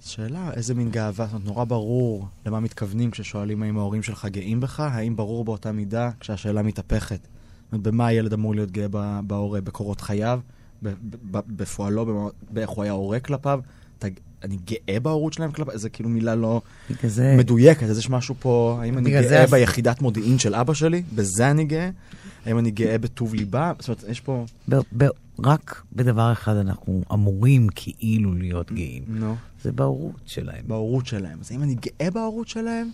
שאלה, איזה מין גאווה? זאת אומרת, נורא ברור למה מתכוונים כששואלים האם ההורים שלך גאים בך, האם ברור באותה מידה כשהשאלה מתהפכת. זאת אומרת, במה הילד אמור להיות גאה בהורה? בקורות חייו? בפועלו? באיך הוא היה הורה כלפיו? אני גאה בהורות שלהם כלפי, זה כאילו מילה לא מדויקת, אז יש משהו פה, האם אני גאה ביחידת מודיעין של אבא שלי, בזה אני גאה, האם אני גאה בטוב ליבה, זאת אומרת, יש פה... רק בדבר אחד אנחנו אמורים כאילו להיות גאים, זה בהורות שלהם. בהורות שלהם, אז האם אני גאה בהורות שלהם,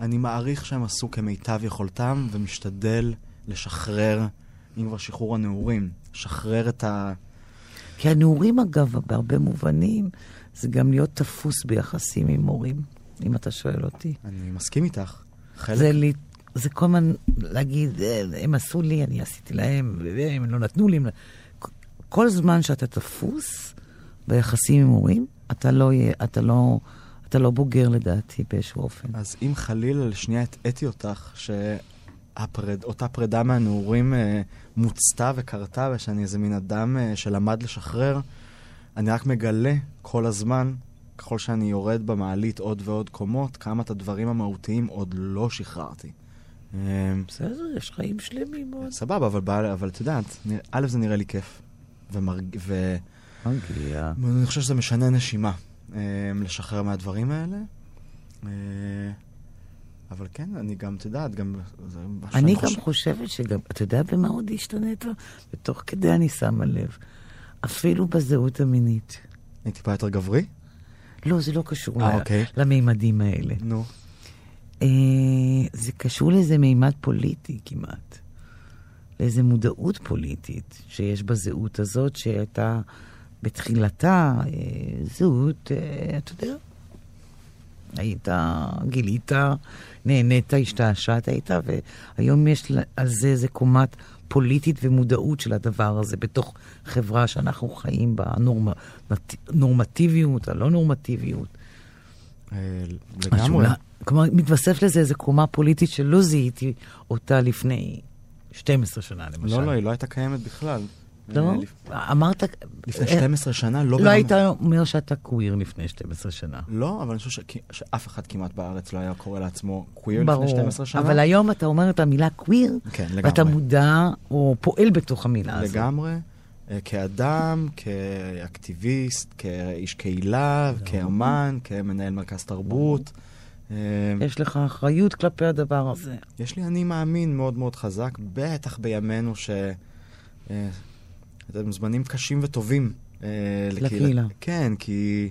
אני מעריך שהם עשו כמיטב יכולתם, ומשתדל לשחרר, אם כבר שחרור הנעורים, לשחרר את ה... כי הנעורים אגב, בהרבה מובנים, זה גם להיות תפוס ביחסים עם הורים, אם אתה שואל אותי. אני מסכים איתך. זה כל הזמן להגיד, הם עשו לי, אני עשיתי להם, הם לא נתנו לי. כל זמן שאתה תפוס ביחסים עם הורים, אתה לא בוגר לדעתי באיזשהו אופן. אז אם חלילה לשנייה הטעיתי אותך, אותה פרידה מהנעורים מוצתה וקרתה, ושאני איזה מין אדם שלמד לשחרר, אני רק מגלה כל הזמן, ככל שאני יורד במעלית עוד ועוד קומות, כמה את הדברים המהותיים עוד לא שחררתי. בסדר, יש חיים שלמים מאוד. סבבה, אבל את יודעת, א' זה נראה לי כיף. אני חושב שזה משנה נשימה לשחרר מהדברים האלה. אבל כן, אני גם, תדעת, גם... אני גם חושבת שגם, אתה יודע במה עוד השתנית? ותוך כדי אני שמה לב. אפילו בזהות המינית. אני טיפה יותר גברי? לא, זה לא קשור למימדים האלה. נו. זה קשור לאיזה מימד פוליטי כמעט. לאיזה מודעות פוליטית שיש בזהות הזאת, שהייתה בתחילתה זהות, אתה יודע, היית, גילית, נהנית, השתעשעת, והיום יש על זה איזה קומת פוליטית ומודעות של הדבר הזה, בתוך חברה שאנחנו חיים בה, נורמטיביות, הלא נורמטיביות. לגמרי. כלומר, מתווסף לזה איזה קומה פוליטית שלא זיהיתי אותה לפני 12 שנה, למשל. לא, היא לא הייתה קיימת בכלל. לא? אמרת... לפני 12 שנה לא... לא היית אומר שאתה קוויר לפני 12 שנה. לא, אבל אני חושב שאף אחד כמעט בארץ לא היה קורא לעצמו קוויר לפני 12 שנה. אבל היום אתה אומר את המילה קוויר, ואתה מודע או פועל בתוך המילה הזאת. לגמרי. כאדם, כאקטיביסט, כאיש קהילה, כאמן, כמנהל מרכז תרבות. יש לך אחריות כלפי הדבר הזה. יש לי אני מאמין מאוד מאוד חזק, בטח בימינו ש... אתם זמנים קשים וטובים לקהילה. כן, כי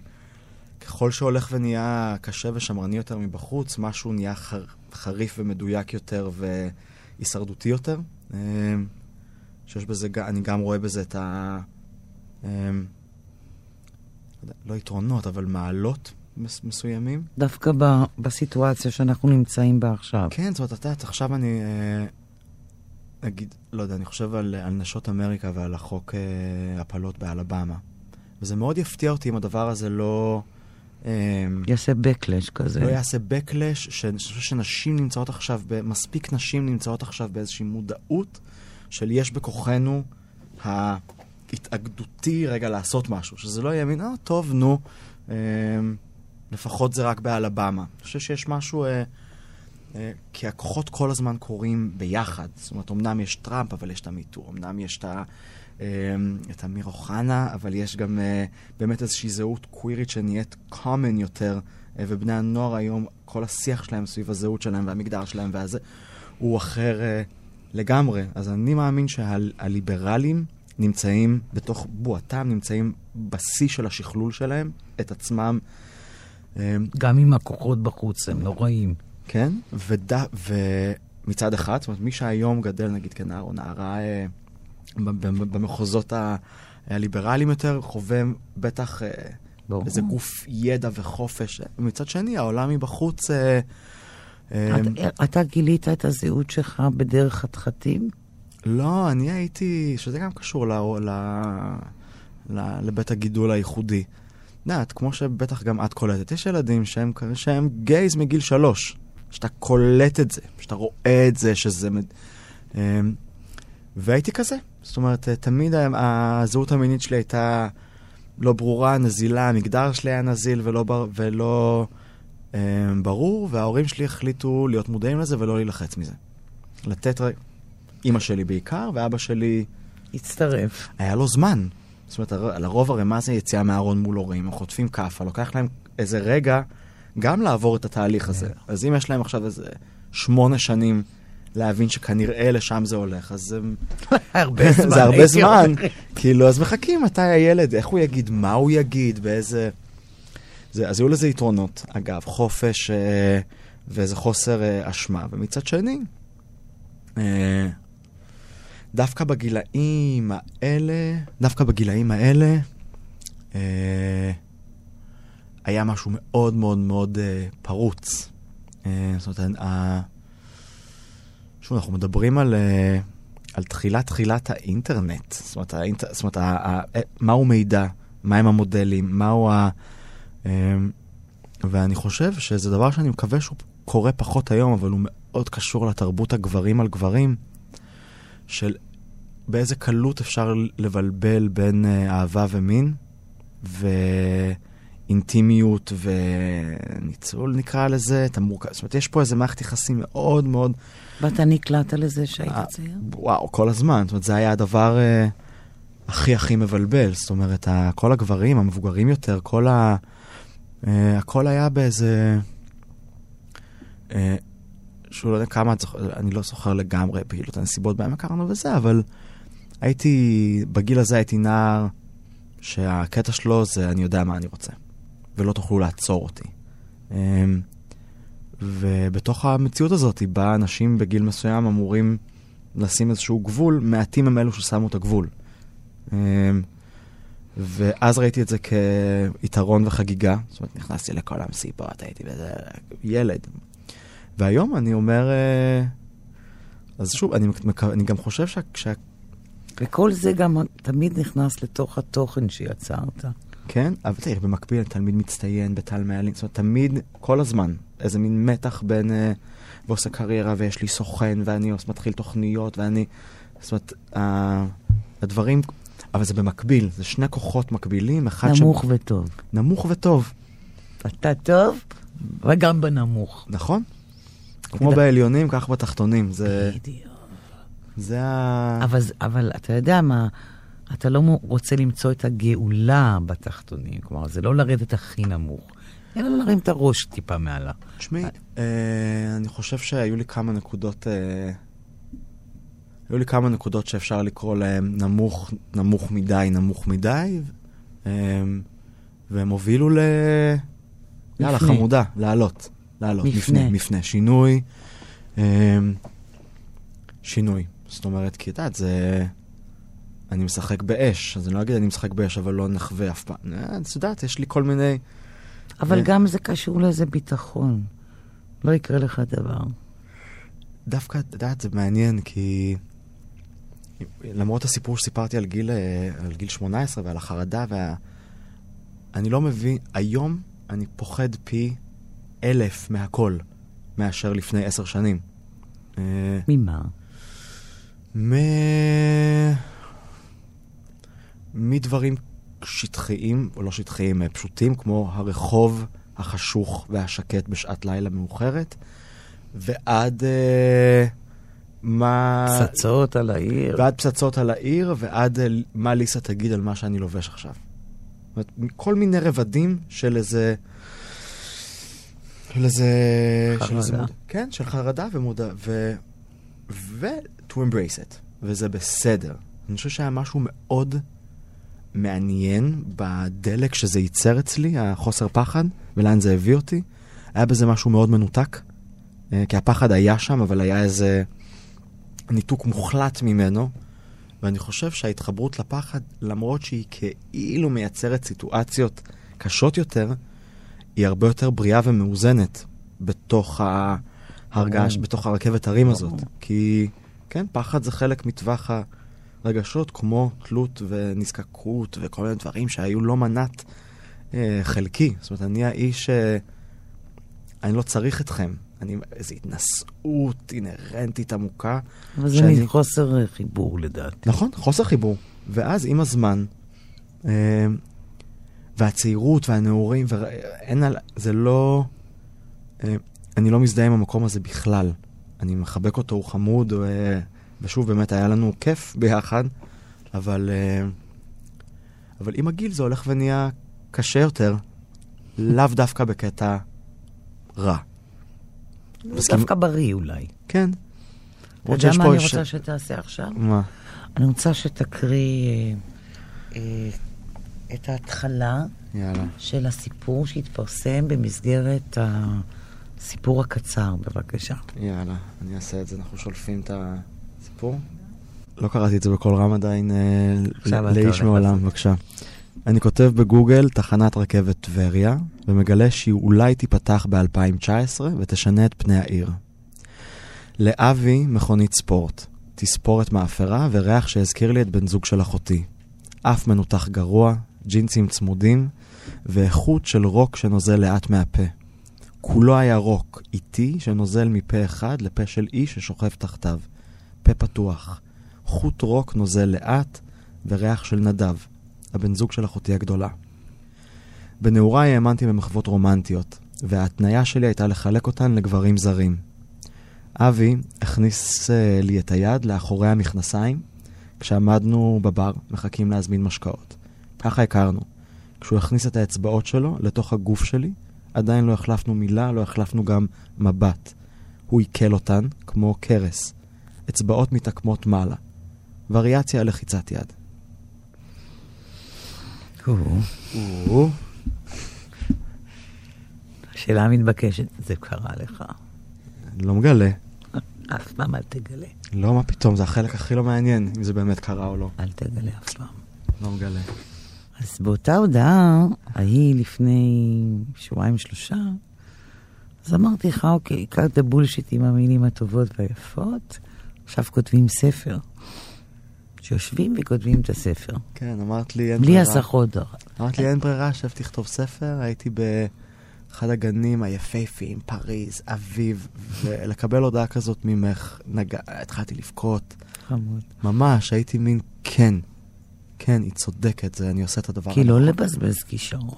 ככל שהולך ונהיה קשה ושמרני יותר מבחוץ, משהו נהיה חריף ומדויק יותר והישרדותי יותר. שיש בזה, אני גם רואה בזה את ה... לא יתרונות, אבל מעלות מסוימים. דווקא בסיטואציה שאנחנו נמצאים בה עכשיו. כן, זאת אומרת, עכשיו אני... נגיד, לא יודע, אני חושב על נשות אמריקה ועל החוק הפלות באלבמה. וזה מאוד יפתיע אותי אם הדבר הזה לא... יעשה בקלש כזה. לא יעשה בקלש, שנשים נמצאות עכשיו, מספיק נשים נמצאות עכשיו באיזושהי מודעות של יש בכוחנו ההתאגדותי רגע לעשות משהו. שזה לא יהיה מין, טוב, נו, לפחות זה רק באלבמה. אני חושב שיש משהו... כי הכוחות כל הזמן קוראים ביחד. זאת אומרת, אמנם יש טראמפ, אבל יש את המיטור. אמנם יש את אמיר אוחנה, אבל יש גם באמת איזושהי זהות קווירית שנהיית common יותר, ובני הנוער היום, כל השיח שלהם סביב הזהות שלהם והמגדר שלהם, ואז הוא אחר לגמרי. אז אני מאמין שהליברלים נמצאים בתוך בועתם, נמצאים בשיא של השכלול שלהם, את עצמם. גם עם הכוחות בחוץ, הם לא רואים. כן, ומצד אחד, זאת אומרת, מי שהיום גדל, נגיד, כנער או נערה במחוזות הליברליים יותר, חווה בטח איזה גוף ידע וחופש. מצד שני, העולם מבחוץ... אתה גילית את הזהות שלך בדרך חתחתים? לא, אני הייתי... שזה גם קשור לבית הגידול הייחודי. נעת, כמו שבטח גם את קולטת, יש ילדים שהם גייז מגיל 3, שאתה קולט את זה, שאתה רואה את זה, שזה... והייתי כזה. זאת אומרת, תמיד הזהות המינית שלי הייתה לא ברורה, נזילה, המגדר שלי היה נזיל ולא ברור, וההורים שלי החליטו להיות מודעים לזה ולא להילחץ מזה. לתת אימא שלי בעיקר, ואבא שלי... הצטרף. היה לו זמן. זאת אומרת, לרוב הרמה זה יציאה מהארון מול הורים, הם חוטפים כף, לוקח להם איזה רגע גם לעבור את התהליך הזה. אז אם יש להם עכשיו איזה 8 שנים להבין שכנראה לשם זה הולך, אז זה הרבה זמן. כאילו, אז מחכים, מתי הילד, איך הוא יגיד, מה הוא יגיד, באיזה... אז יהיו לזה יתרונות, אגב, חופש ואיזה חוסר אשמה. ומצד שני, דווקא בגילאים האלה, היה משהו מאוד מאוד מאוד פרוץ. זאת אומרת, שוב, אנחנו מדברים על תחילת האינטרנט. זאת אומרת, מהו מידע, מהם המודלים, מהו ה... ואני חושב שזה דבר שאני מקווה שהוא קורה פחות היום, אבל הוא מאוד קשור לתרבות הגברים על גברים, של באיזה קלות אפשר לבלבל בין אהבה ומין, ואינטימיות וניצול נקרא לזה, תמורקה. זאת אומרת, יש פה איזה מערכת יחסים מאוד מאוד... ואתה נקלעת לזה שהיית צייר? וואו, כל הזמן. זאת אומרת, זה היה הדבר הכי הכי מבלבל. זאת אומרת, כל הגברים, המבוגרים יותר, הכל היה באיזה... שהוא לא יודע כמה, אני לא זוכר לגמרי פעילות הנסיבות בהם הכרנו וזה, אבל בגיל הזה הייתי נער שהקטע שלו זה אני יודע מה אני רוצה, ולא תוכלו לעצור אותי. ובתוך המציאות הזאת באה אנשים בגיל מסוים אמורים לשים איזשהו גבול, מעטים הם אלו ששמו את הגבול. ואז ראיתי את זה כיתרון וחגיגה, זאת אומרת, נכנסתי לכל המסיבות, הייתי ילד. והיום אני אומר, אז שוב, אני גם חושב וכל זה גם תמיד נכנס לתוך התוכן שיצרת. כן, אבל תראה, במקביל, אני תלמיד מצטיין בטל מעלים, זאת אומרת, תמיד, כל הזמן, איזה מין מתח בין, ועושה קריירה, ויש לי סוכן, ואני מתחיל תוכניות, זאת אומרת, הדברים, אבל זה במקביל, זה שני כוחות מקבילים, נמוך וטוב. נמוך וטוב. אתה טוב, וגם בנמוך. נכון. כמו בעליונים, כך בתחתונים. בדיוק. זה ה... אבל אתה יודע מה, אתה לא רוצה למצוא את הגאולה בתחתונים. כלומר, זה לא לרדת הכי נמוך, אלא להרים את הראש טיפה מעלה. תשמעי, אני חושב שהיו לי כמה נקודות, שאפשר לקרוא להם נמוך, נמוך מדי, והם הובילו ל... יאללה, חמודה, לעלות. מפנה, שינוי. זאת אומרת, כי יודעת, זה... אני משחק באש, אז אני לא אגיד אני משחק באש, אבל לא נחווה אף פעם. את יודעת, יש לי כל מיני... אבל גם זה קשור לאיזה ביטחון. לא יקרה לך דבר. דווקא, יודעת, זה מעניין, כי למרות הסיפור שסיפרתי על גיל 18 ועל החרדה, אני לא מבין, היום אני פוחד פי 1000 מהכל, מאשר לפני 10 שנים. ממה? מדברים שטחיים, או לא שטחיים, פשוטים, כמו הרחוב החשוך והשקט בשעת לילה מאוחרת, ועד מה... פצצות על העיר. ועד פצצות על העיר, ועד מה ליסה תגיד על מה שאני לובש עכשיו. זאת אומרת, כל מיני רבדים של איזה... חרדה. כן, של חרדה ומודע... to embrace it. וזה בסדר. אני חושב שהיה משהו מאוד מעניין בדלק שזה ייצר אצלי, החוסר פחד, ולאן זה הביא אותי. היה בזה משהו מאוד מנותק, כי הפחד היה שם, אבל היה איזה ניתוק מוחלט ממנו, ואני חושב שההתחברות לפחד, למרות שהיא כאילו מייצרת סיטואציות קשות יותר, היא הרבה יותר בריאה ומאוזנת בתוך ההרגש, בתוך הרכבת הרים הזאת. כי, כן, פחד זה חלק מטווח הרגשות, כמו תלות ונזקקות וכל מיני דברים שהיו לא מנת חלקי. זאת אומרת, אני האיש, אני לא צריך אתכם. איזו התנסות אינרנטית עמוקה. אבל זה מין חוסר חיבור לדעתי. נכון, חוסר חיבור. ואז עם הזמן, והצעירות והנעורים, זה לא... אני לא מזדהה עם המקום הזה בכלל. אני מחבק אותו, הוא חמוד, ושוב, באמת היה לנו כיף ביחד, אבל עם הגיל זה הולך ונהיה קשה יותר, לאו דווקא בקטע רע. דווקא בריא אולי. כן. אתה יודע מה אני רוצה שתעשה עכשיו? מה? אני רוצה שתקריא את ההתחלה של הסיפור שהתפרסם במסגרת הסיפור הקצר, בבקשה. יאללה, אני אעשה את זה. אנחנו שולפים את הסיפור. לא קראתי את זה בכל רם עדיין לאיש מעולם, בבקשה. אני כותב בגוגל תחנת רכבת טבריה, ומגלה שהיא אולי תיפתח ב-2019 ותשנה את פני העיר. לאבי מכונית ספורט, תספורת מאפרה וריח שהזכיר לי את בן זוג של אחותי. אף מנותח גרוע, ג'ינסים צמודים, ואיכות של רוק שנוזל לאט מהפה. כולו היה רוק, איטי, שנוזל מפה אחד לפה של אי ששוכב תחתיו. פה פתוח. חוט רוק נוזל לאט, וריח של נדב. הבן זוג של אחותי הגדולה. בנעוריי האמנתי במחוות רומנטיות, וההתניה שלי הייתה לחלק אותן לגברים זרים. אבי הכניס לי את היד לאחורי המכנסיים, כשעמדנו בבר מחכים להזמין משקאות. ככה הכרנו. כשהוא הכניס את האצבעות שלו לתוך הגוף שלי, עדיין לא החלפנו מילה, לא החלפנו גם מבט. הוא עיקל אותן כמו קרס. אצבעות מתעקמות מעלה. וריאציה לחיצת יד. השאלה מתבקשת, זה קרה לך? אני לא מגלה. אף פעם אל תגלה. לא, מה פתאום, זה החלק הכי לא מעניין, אם זה באמת קרה או לא. אל תגלה אף פעם. לא מגלה. אז באותה הודעה, ההיא לפני 2-3 שבועות, אז אמרתי לך, אוקיי, עיקר את הבולשיט עם המילים הטובות והיפות, עכשיו כותבים ספר. שיושבים וכותבים את הספר. כן, אמרת לי אין ברירה. בלי הסחות. אמרת לי אין ברירה, שב תכתוב ספר, הייתי באחד הגנים היפהפיים, פריז, אביב, ולקבל הודעה כזאת ממך, התחלתי לבכות. חמוד. ממש, הייתי מין, כן, היא צודקת, אני עושה את הדבר. כי לא לבזבז כישרון.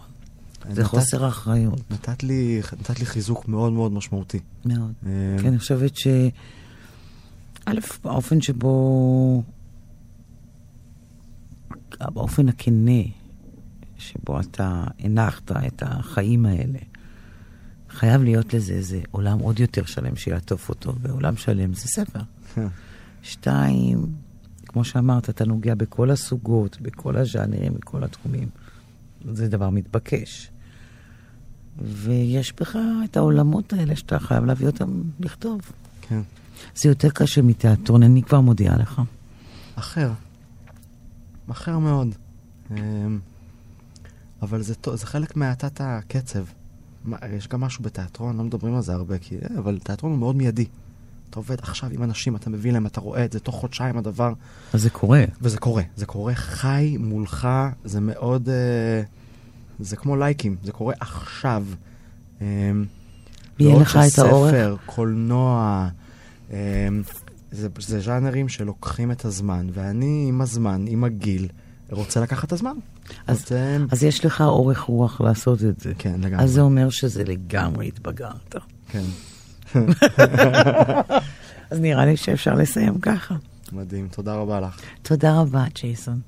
זה חוסר אחריות. נתת לי חיזוק מאוד מאוד משמעותי. מאוד. כן, אני חושבת ש... א', האופן שבו... באופן הכנה שבו אתה הנחת את החיים האלה, חייב להיות לזה איזה עולם עוד יותר שלם שיעטוף אותו, ועולם שלם זה ספר. 2, כמו שאמרת, אתה נוגע בכל הסוגות, בכל הז'אנרים, בכל התחומים. זה דבר מתבקש. ויש בך את העולמות האלה שאתה חייב להביא אותם לכתוב. כן. זה יותר קשה מתיאטרון, אני כבר מודיעה לך. אחר מאוד. אבל זה חלק מהאטת הקצב. יש גם משהו בתיאטרון, לא מדברים על זה הרבה, אבל תיאטרון הוא מאוד מיידי. אתה עובד עכשיו עם אנשים, אתה מביא להם, אתה רואה את זה, תוך חודשיים הדבר. אז זה קורה. וזה קורה. זה קורה חי מולך, זה מאוד... זה כמו לייקים, זה קורה עכשיו. יהיה לך את האורך. ספר, קולנוע, זה ז'אנרים שלוקחים את הזמן, ואני עם הזמן, עם הגיל, רוצה לקחת את הזמן. אז יש לך אורך רוח לעשות את זה. כן, לגמרי. אז זה אומר שזה לגמרי התבגרת. כן. אז נראה לי שאפשר לסיים ככה. מדהים, תודה רבה לך. תודה רבה, ג'ייסון.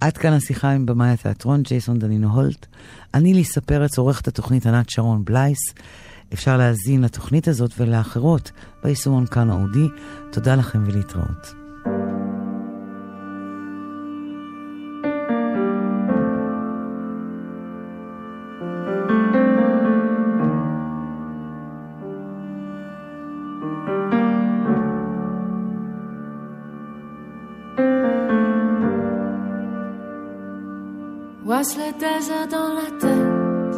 עד כאן השיחה עם במאי התיאטרון, ג'ייסון דנינו הולט. אני ליסה פרץ, עורכת התוכנית ענת שרון בלייס. אפשר להזין לתוכנית הזאת ולאחרות ביישומון כאן אודי. תודה לכם ולהתראות. Le désert dans la tête,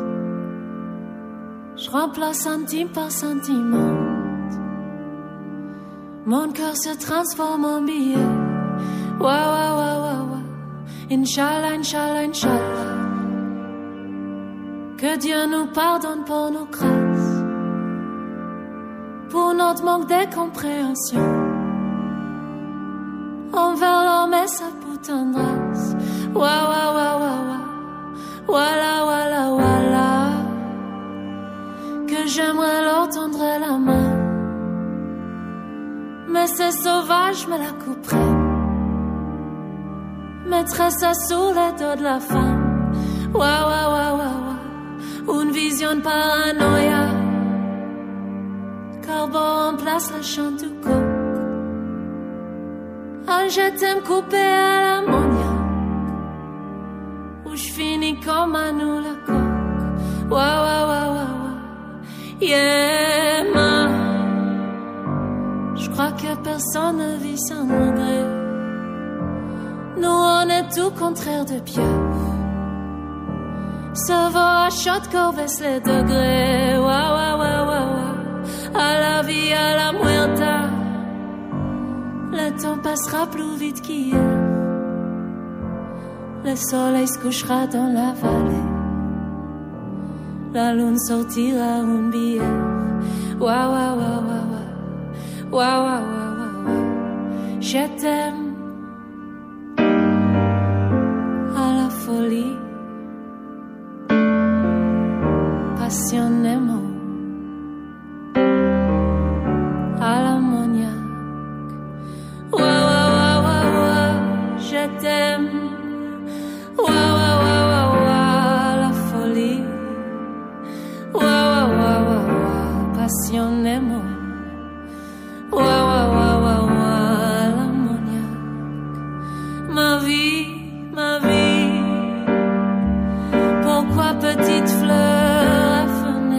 je remplace centime par sentiment. Mon cœur se transforme en billet. Wa wa wa wa wa. Inch'Allah, Inch'Allah, Inch'Allah. Que Dieu nous pardonne pour nos crasses, pour notre manque de compréhension envers l'homme et sa putain de race. Wa wa wa wa wa. Voilà, voilà, voilà. Que j'aimerais leur tendre la main, mais c'est sauvage, me la couperait. Mettrait ça sous les dos de la femme. Ouah, ouah, ouah, ouah, ouah. Une vision paranoïa. Corbeau en place la chante au coq. Un je t'aime coupé à l'ammonia. Où je finis comme à nous la coque. Wa wa wa wa wa. Yeah, ma. Je crois que personne ne vit sans regret. Nous on est tout contraire de Pierre. Ça va à chaud qu'on baisse les degrés. Wa wa wa wa wa. À la vie, à la muerta. Le temps passera plus vite qu'hier. Le soleil se couchera dans la vallée. La lune sortira un billet. Wa wa wa wa wa. Wa wa wa wa wa. Je t'aime à la folie, passionnément, à l'ammoniaque. Wa wa wa wa wa. Je t'aime. Wa wa wa wa wa, la folie. Wa wa wa wa wa, passionnément. Wa wa wa wa wa, l'ammoniaque. Ma vie, pourquoi petite fleur affamée?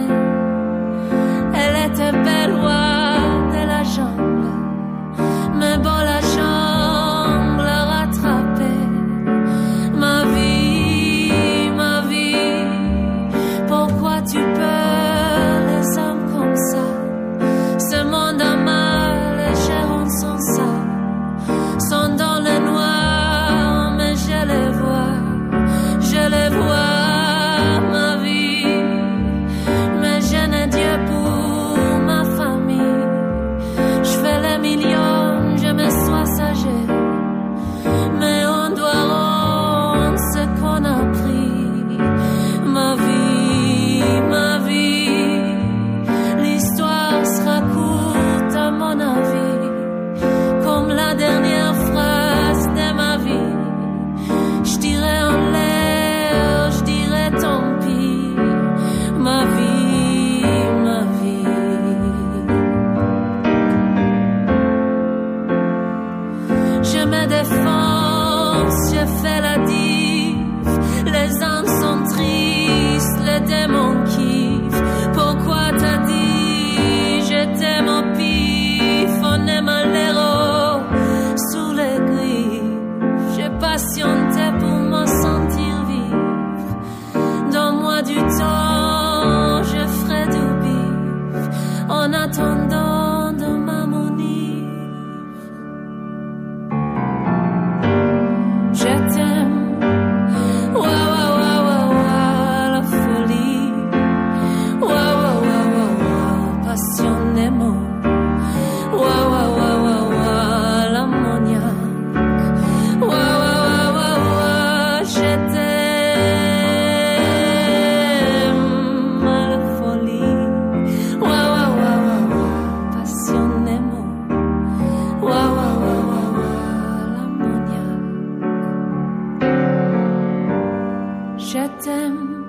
שאתם